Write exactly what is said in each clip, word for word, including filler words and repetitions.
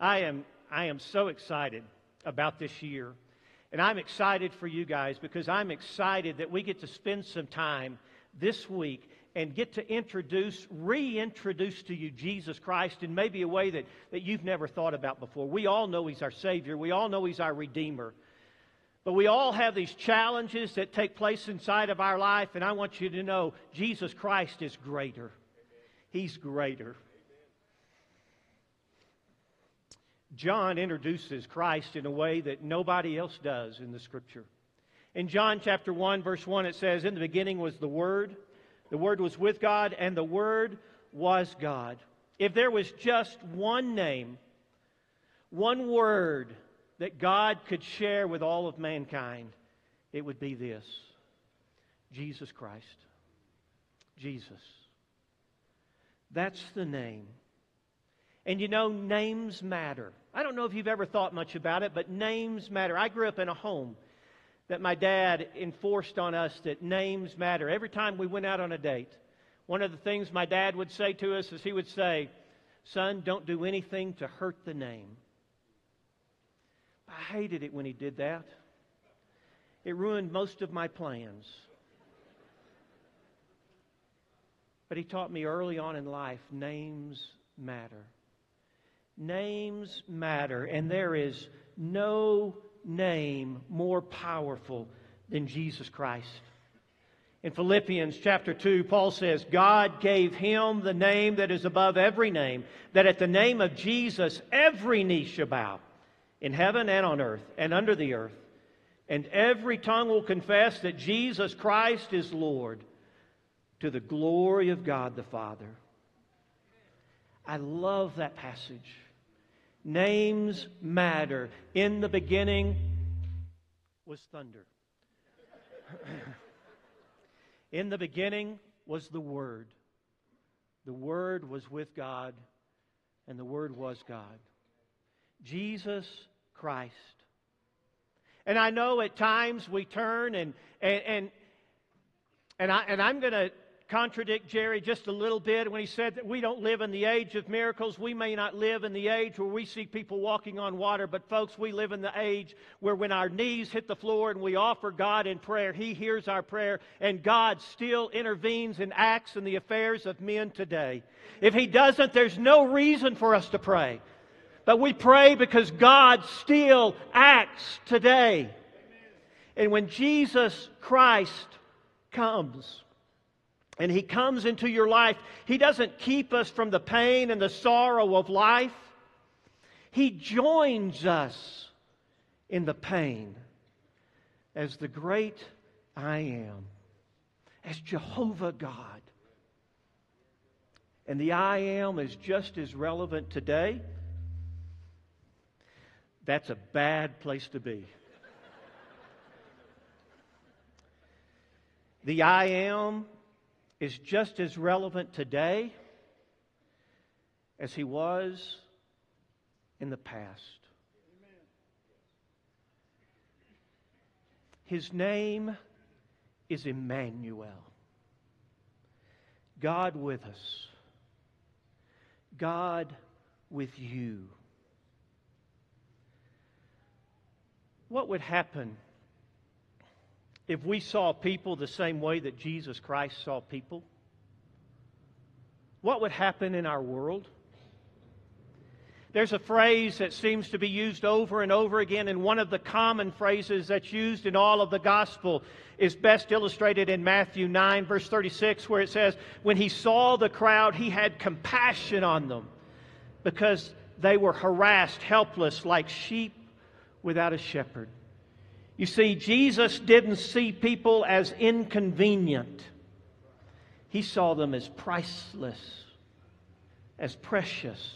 I am, I am so excited about this year. And I'm excited for you guys because I'm excited that we get to spend some time this week and get to introduce, reintroduce to you Jesus Christ in maybe a way that, that you've never thought about before. We all know He's our Savior. We all know He's our Redeemer. But we all have these challenges that take place inside of our life, and I want you to know Jesus Christ is greater. He's greater. John introduces Christ in a way that nobody else does in the Scripture. In John chapter one, verse one, it says, "In the beginning was the Word. The Word was with God, and the Word was God." If there was just one name, one word that God could share with all of mankind, it would be this: Jesus Christ. Jesus. That's the name. And you know, names matter. I don't know if you've ever thought much about it, but names matter. I grew up in a home that my dad enforced on us that names matter. Every time we went out on a date, one of the things my dad would say to us is he would say, "Son, don't do anything to hurt the name." I hated it when he did that. It ruined most of my plans. But he taught me early on in life, names matter. Names matter, and there is no name more powerful than Jesus Christ. In Philippians chapter two, Paul says, "God gave Him the name that is above every name, that at the name of Jesus every knee shall bow, in heaven and on earth and under the earth, and every tongue will confess that Jesus Christ is Lord, to the glory of God the Father." I love that passage. Names matter. In the beginning was thunder. In the beginning was the Word. The Word was with God, and the Word was God. Jesus Christ. And I know at times we turn and and and, and I and I'm gonna contradict Jerry just a little bit when he said that we don't live in the age of miracles. We may not live in the age where we see people walking on water, but folks, we live in the age where when our knees hit the floor and we offer God in prayer, He hears our prayer, and God still intervenes and acts in the affairs of men today. If He doesn't, there's no reason for us to pray. But we pray because God still acts today. And when Jesus Christ comes, and He comes into your life, He doesn't keep us from the pain and the sorrow of life. He joins us in the pain as the great I Am, as Jehovah God. And the I Am is just as relevant today. That's a bad place to be. The I Am is just as relevant today as He was in the past. His name is Emmanuel. God with us. God with you. What would happen if we saw people the same way that Jesus Christ saw people? What would happen in our world? There's a phrase that seems to be used over and over again, and one of the common phrases that's used in all of the gospel is best illustrated in Matthew nine, verse thirty-six, where it says, "When He saw the crowd, He had compassion on them, because they were harassed, helpless, like sheep without a shepherd." You see, Jesus didn't see people as inconvenient. He saw them as priceless, as precious.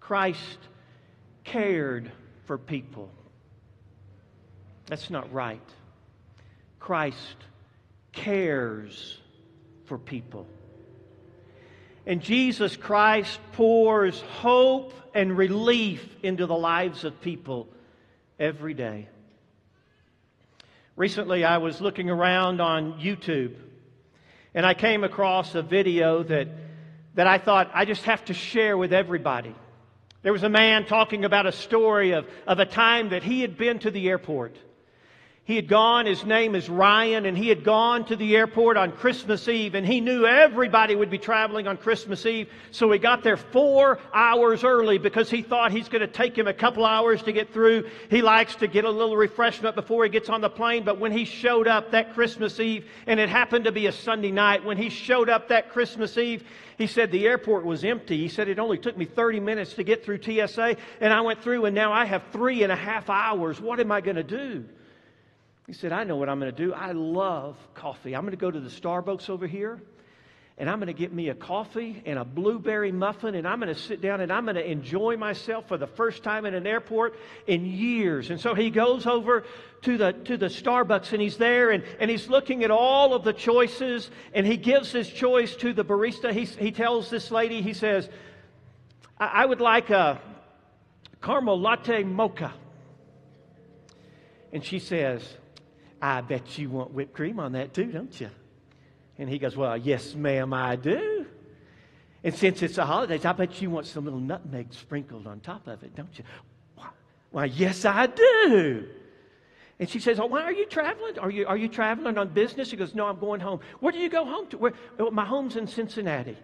Christ cared for people. That's not right. Christ cares for people. And Jesus Christ pours hope and relief into the lives of people every day. Recently, I was looking around on YouTube, and I came across a video that, that I thought I just have to share with everybody. There was a man talking about a story of, of a time that he had been to the airport. He had gone, his name is Ryan, and he had gone to the airport on Christmas Eve, and he knew everybody would be traveling on Christmas Eve, so he got there four hours early because he thought he's going to take him a couple hours to get through. He likes to get a little refreshment before he gets on the plane, but when he showed up that Christmas Eve, and it happened to be a Sunday night, when he showed up that Christmas Eve, he said the airport was empty. He said, it only took me thirty minutes to get through T S A, and I went through, and now I have three and a half hours. What am I going to do? He said, I know what I'm going to do. I love coffee. I'm going to go to the Starbucks over here, and I'm going to get me a coffee and a blueberry muffin, and I'm going to sit down, and I'm going to enjoy myself for the first time in an airport in years. And so he goes over to the to the Starbucks, and he's there, and, and he's looking at all of the choices, and he gives his choice to the barista. He, he tells this lady, he says, I, I would like a caramel latte mocha. And she says, I bet you want whipped cream on that too, don't you? And he goes, well, yes, ma'am, I do. And since it's the holidays, I bet you want some little nutmeg sprinkled on top of it, don't you? Why, yes, I do. And she says, oh, why are you traveling? Are you, are you traveling on business? He goes, no, I'm going home. Where do you go home to? Where? Well, my home's in Cincinnati.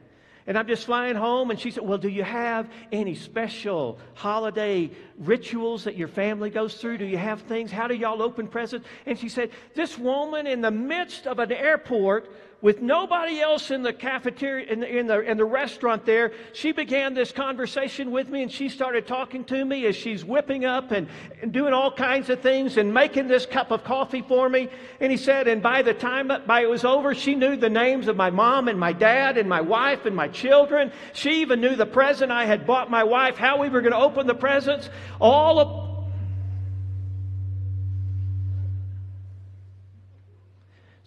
And I'm just flying home. And she said, well, do you have any special holiday rituals that your family goes through? Do you have things? How do y'all open presents? And she said, this woman in the midst of an airport with nobody else in the cafeteria, in the, in the, in the restaurant there, she began this conversation with me, and she started talking to me as she's whipping up and, and doing all kinds of things and making this cup of coffee for me. And he said, and by the time by it was over, she knew the names of my mom and my dad and my wife and my children. She even knew the present I had bought my wife, how we were going to open the presents, all of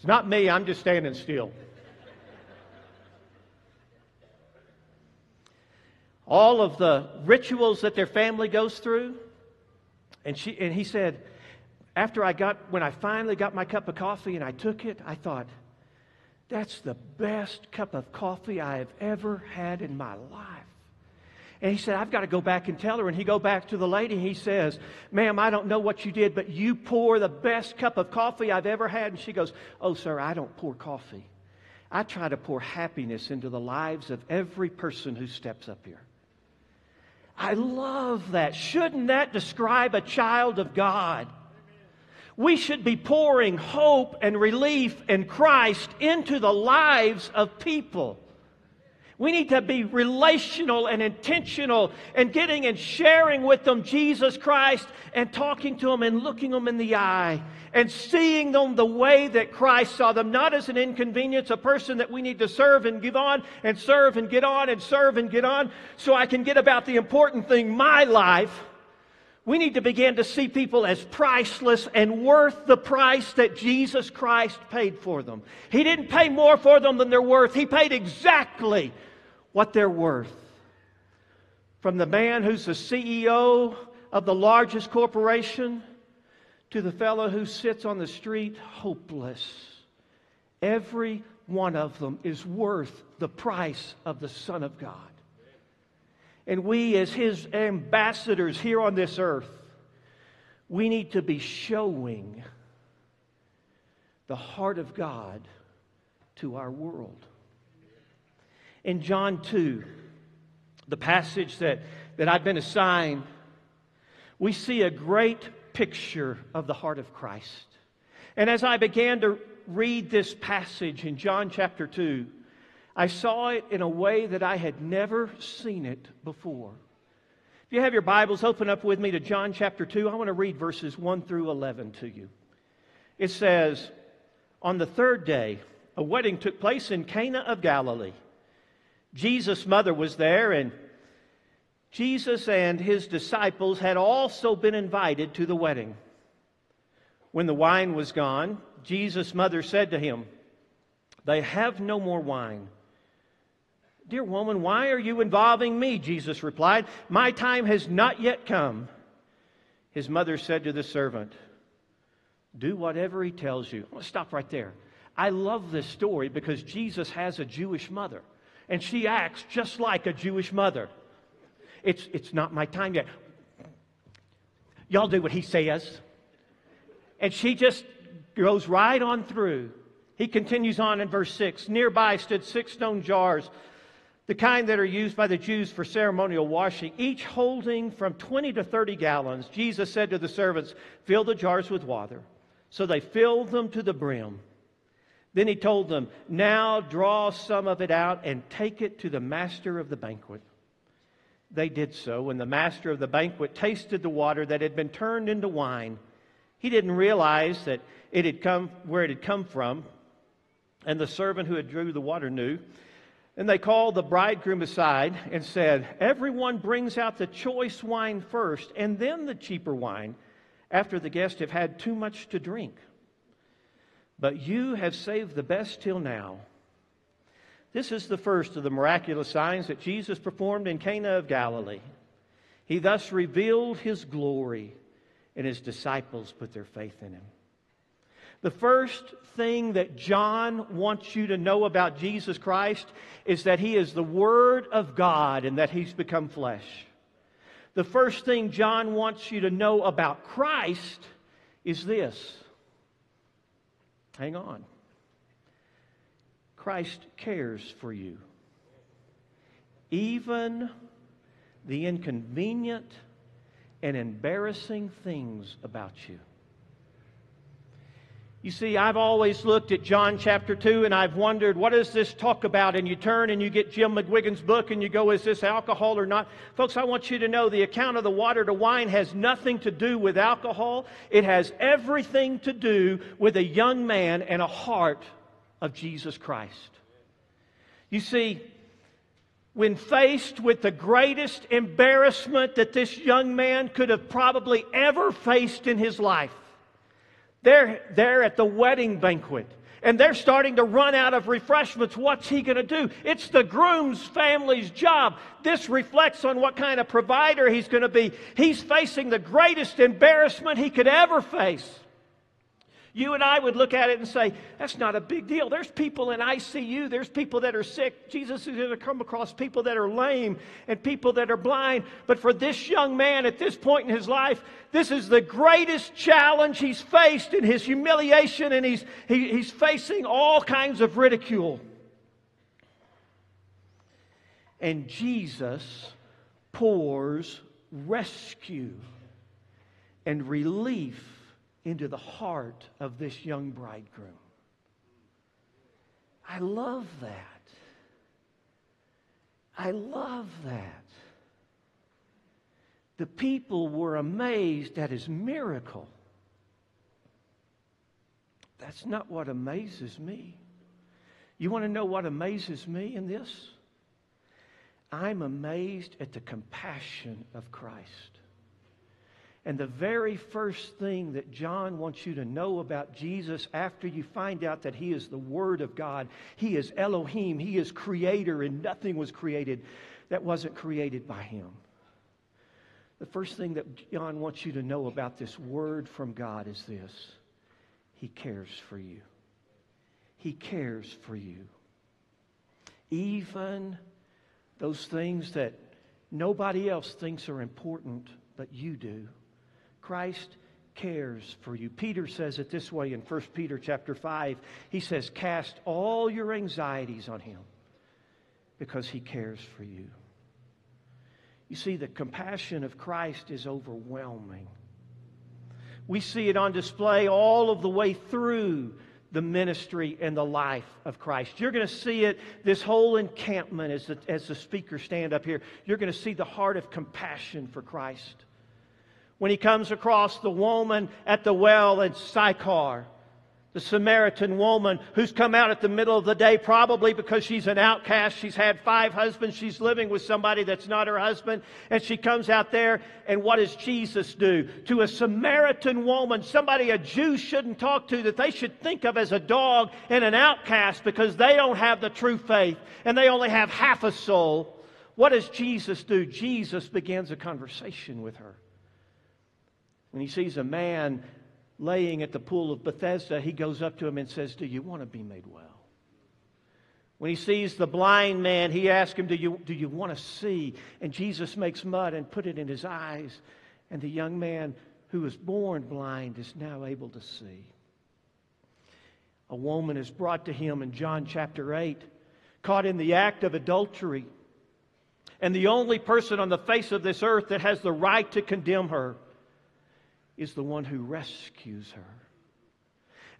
It's not me, I'm just standing still. All of the rituals that their family goes through. And she and he said, after I got, when I finally got my cup of coffee and I took it, I thought, that's the best cup of coffee I have ever had in my life. And he said, I've got to go back and tell her. And he go back to the lady. He says, ma'am, I don't know what you did, but you pour the best cup of coffee I've ever had. And she goes, oh, sir, I don't pour coffee. I try to pour happiness into the lives of every person who steps up here. I love that. Shouldn't that describe a child of God? We should be pouring hope and relief and Christ into the lives of people. We need to be relational and intentional and getting and sharing with them Jesus Christ and talking to them and looking them in the eye and seeing them the way that Christ saw them, not as an inconvenience, a person that we need to serve and give on and serve and get on and serve and get on so I can get about the important thing, my life. We need to begin to see people as priceless and worth the price that Jesus Christ paid for them. He didn't pay more for them than they're worth. He paid exactly what they're worth. From the man who's the C E O of the largest corporation to the fellow who sits on the street hopeless, every one of them is worth the price of the Son of God. And we as His ambassadors here on this earth, we need to be showing the heart of God to our world. In John two, the passage that, that I've been assigned, we see a great picture of the heart of Christ. And as I began to read this passage in John chapter two, I saw it in a way that I had never seen it before. If you have your Bibles, open up with me to John chapter two. I want to read verses one through eleven to you. It says, on the third day, a wedding took place in Cana of Galilee. Jesus' mother was there, and Jesus and his disciples had also been invited to the wedding. When the wine was gone, Jesus' mother said to him, they have no more wine. Dear woman, why are you involving me? Jesus replied, my time has not yet come. His mother said to the servant, do whatever he tells you. I'm going to stop right there. I love this story because Jesus has a Jewish mother, and she acts just like a Jewish mother. It's, it's not my time yet. Y'all do what he says. And she just goes right on through. He continues on in verse six. Nearby stood six stone jars, the kind that are used by the Jews for ceremonial washing, each holding from twenty to thirty gallons. Jesus said to the servants, fill the jars with water. So they filled them to the brim. Then he told them, now draw some of it out and take it to the master of the banquet. They did so, and the master of the banquet tasted the water that had been turned into wine. He didn't realize that it had come where it had come from, and the servant who had drew the water knew. And they called the bridegroom aside and said, everyone brings out the choice wine first, and then the cheaper wine, after the guests have had too much to drink. But you have saved the best till now. This is the first of the miraculous signs that Jesus performed in Cana of Galilee. He thus revealed his glory, and his disciples put their faith in him. The first thing that John wants you to know about Jesus Christ is that he is the Word of God and that he's become flesh. The first thing John wants you to know about Christ is this. Hang on. Christ cares for you. Even the inconvenient and embarrassing things about you. You see, I've always looked at John chapter two and I've wondered, what does this talk about? And you turn and you get Jim McGuigan's book and you go, is this alcohol or not? Folks, I want you to know the account of the water to wine has nothing to do with alcohol. It has everything to do with a young man and a heart of Jesus Christ. You see, when faced with the greatest embarrassment that this young man could have probably ever faced in his life, They're, they're at the wedding banquet, and they're starting to run out of refreshments. What's he going to do? It's the groom's family's job. This reflects on what kind of provider he's going to be. He's facing the greatest embarrassment he could ever face. You and I would look at it and say, that's not a big deal. There's people in I C U. There's people that are sick. Jesus is going to come across people that are lame and people that are blind. But for this young man at this point in his life, this is the greatest challenge he's faced in his humiliation, and he's, he, he's facing all kinds of ridicule. And Jesus pours rescue and relief into the heart of this young bridegroom. I love that. I love that. The people were amazed at his miracle. That's not what amazes me. You want to know what amazes me in this? I'm amazed at the compassion of Christ. And the very first thing that John wants you to know about Jesus after you find out that he is the Word of God, he is Elohim, he is Creator, and nothing was created that wasn't created by him. The first thing that John wants you to know about this Word from God is this. He cares for you. He cares for you. Even those things that nobody else thinks are important, but you do. Christ cares for you. Peter says it this way in First Peter chapter five. He says, cast all your anxieties on him because he cares for you. You see, the compassion of Christ is overwhelming. We see it on display all of the way through the ministry and the life of Christ. You're going to see it, this whole encampment, as the, as the speakers stand up here. You're going to see the heart of compassion for Christ. When he comes across the woman at the well in Sychar, the Samaritan woman who's come out at the middle of the day probably because she's an outcast. She's had five husbands. She's living with somebody that's not her husband. And she comes out there, and what does Jesus do? To a Samaritan woman, somebody a Jew shouldn't talk to, that they should think of as a dog and an outcast because they don't have the true faith and they only have half a soul. What does Jesus do? Jesus begins a conversation with her. When he sees a man laying at the pool of Bethesda, he goes up to him and says, do you want to be made well? When he sees the blind man, he asks him, do you, do you want to see? And Jesus makes mud and put it in his eyes. And the young man who was born blind is now able to see. A woman is brought to him in John chapter eight, caught in the act of adultery. And the only person on the face of this earth that has the right to condemn her is the one who rescues her.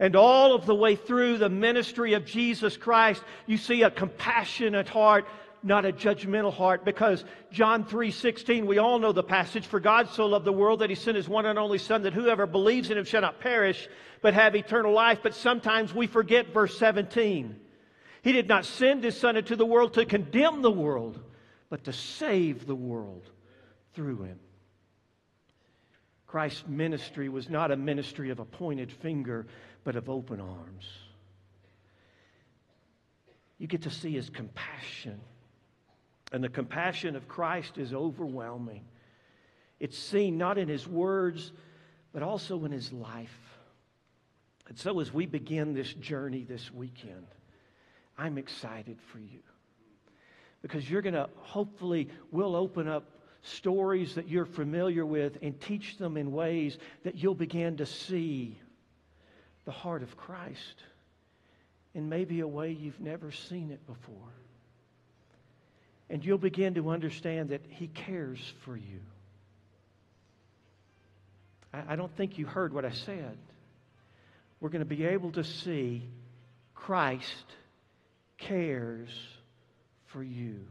And all of the way through the ministry of Jesus Christ, you see a compassionate heart, not a judgmental heart, because John three sixteen, we all know the passage, for God so loved the world that He sent His one and only Son, that whoever believes in Him shall not perish, but have eternal life. But sometimes we forget verse seventeen. He did not send His Son into the world to condemn the world, but to save the world through Him. Christ's ministry was not a ministry of a pointed finger, but of open arms. You get to see His compassion. And the compassion of Christ is overwhelming. It's seen not in His words, but also in His life. And so as we begin this journey this weekend, I'm excited for you. Because you're going to, hopefully, we'll open up stories that you're familiar with and teach them in ways that you'll begin to see the heart of Christ in maybe a way you've never seen it before. And you'll begin to understand that He cares for you. I, I don't think you heard what I said. We're going to be able to see Christ cares for you.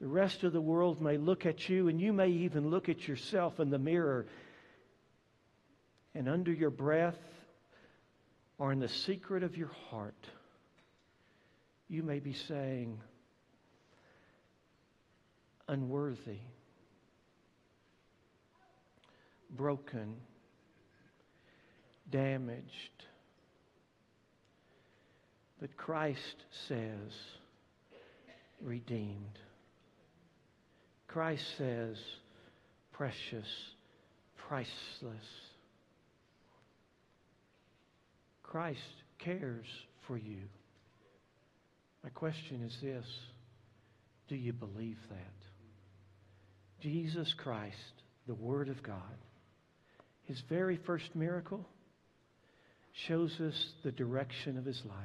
The rest of the world may look at you, and you may even look at yourself in the mirror. And under your breath, or in the secret of your heart, you may be saying, unworthy, broken, damaged. But Christ says, redeemed. Christ says, precious, priceless. Christ cares for you. My question is this: do you believe that? Jesus Christ, the Word of God, His very first miracle shows us the direction of His life.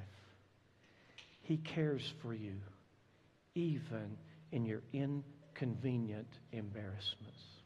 He cares for you, even in your inconvenient embarrassments.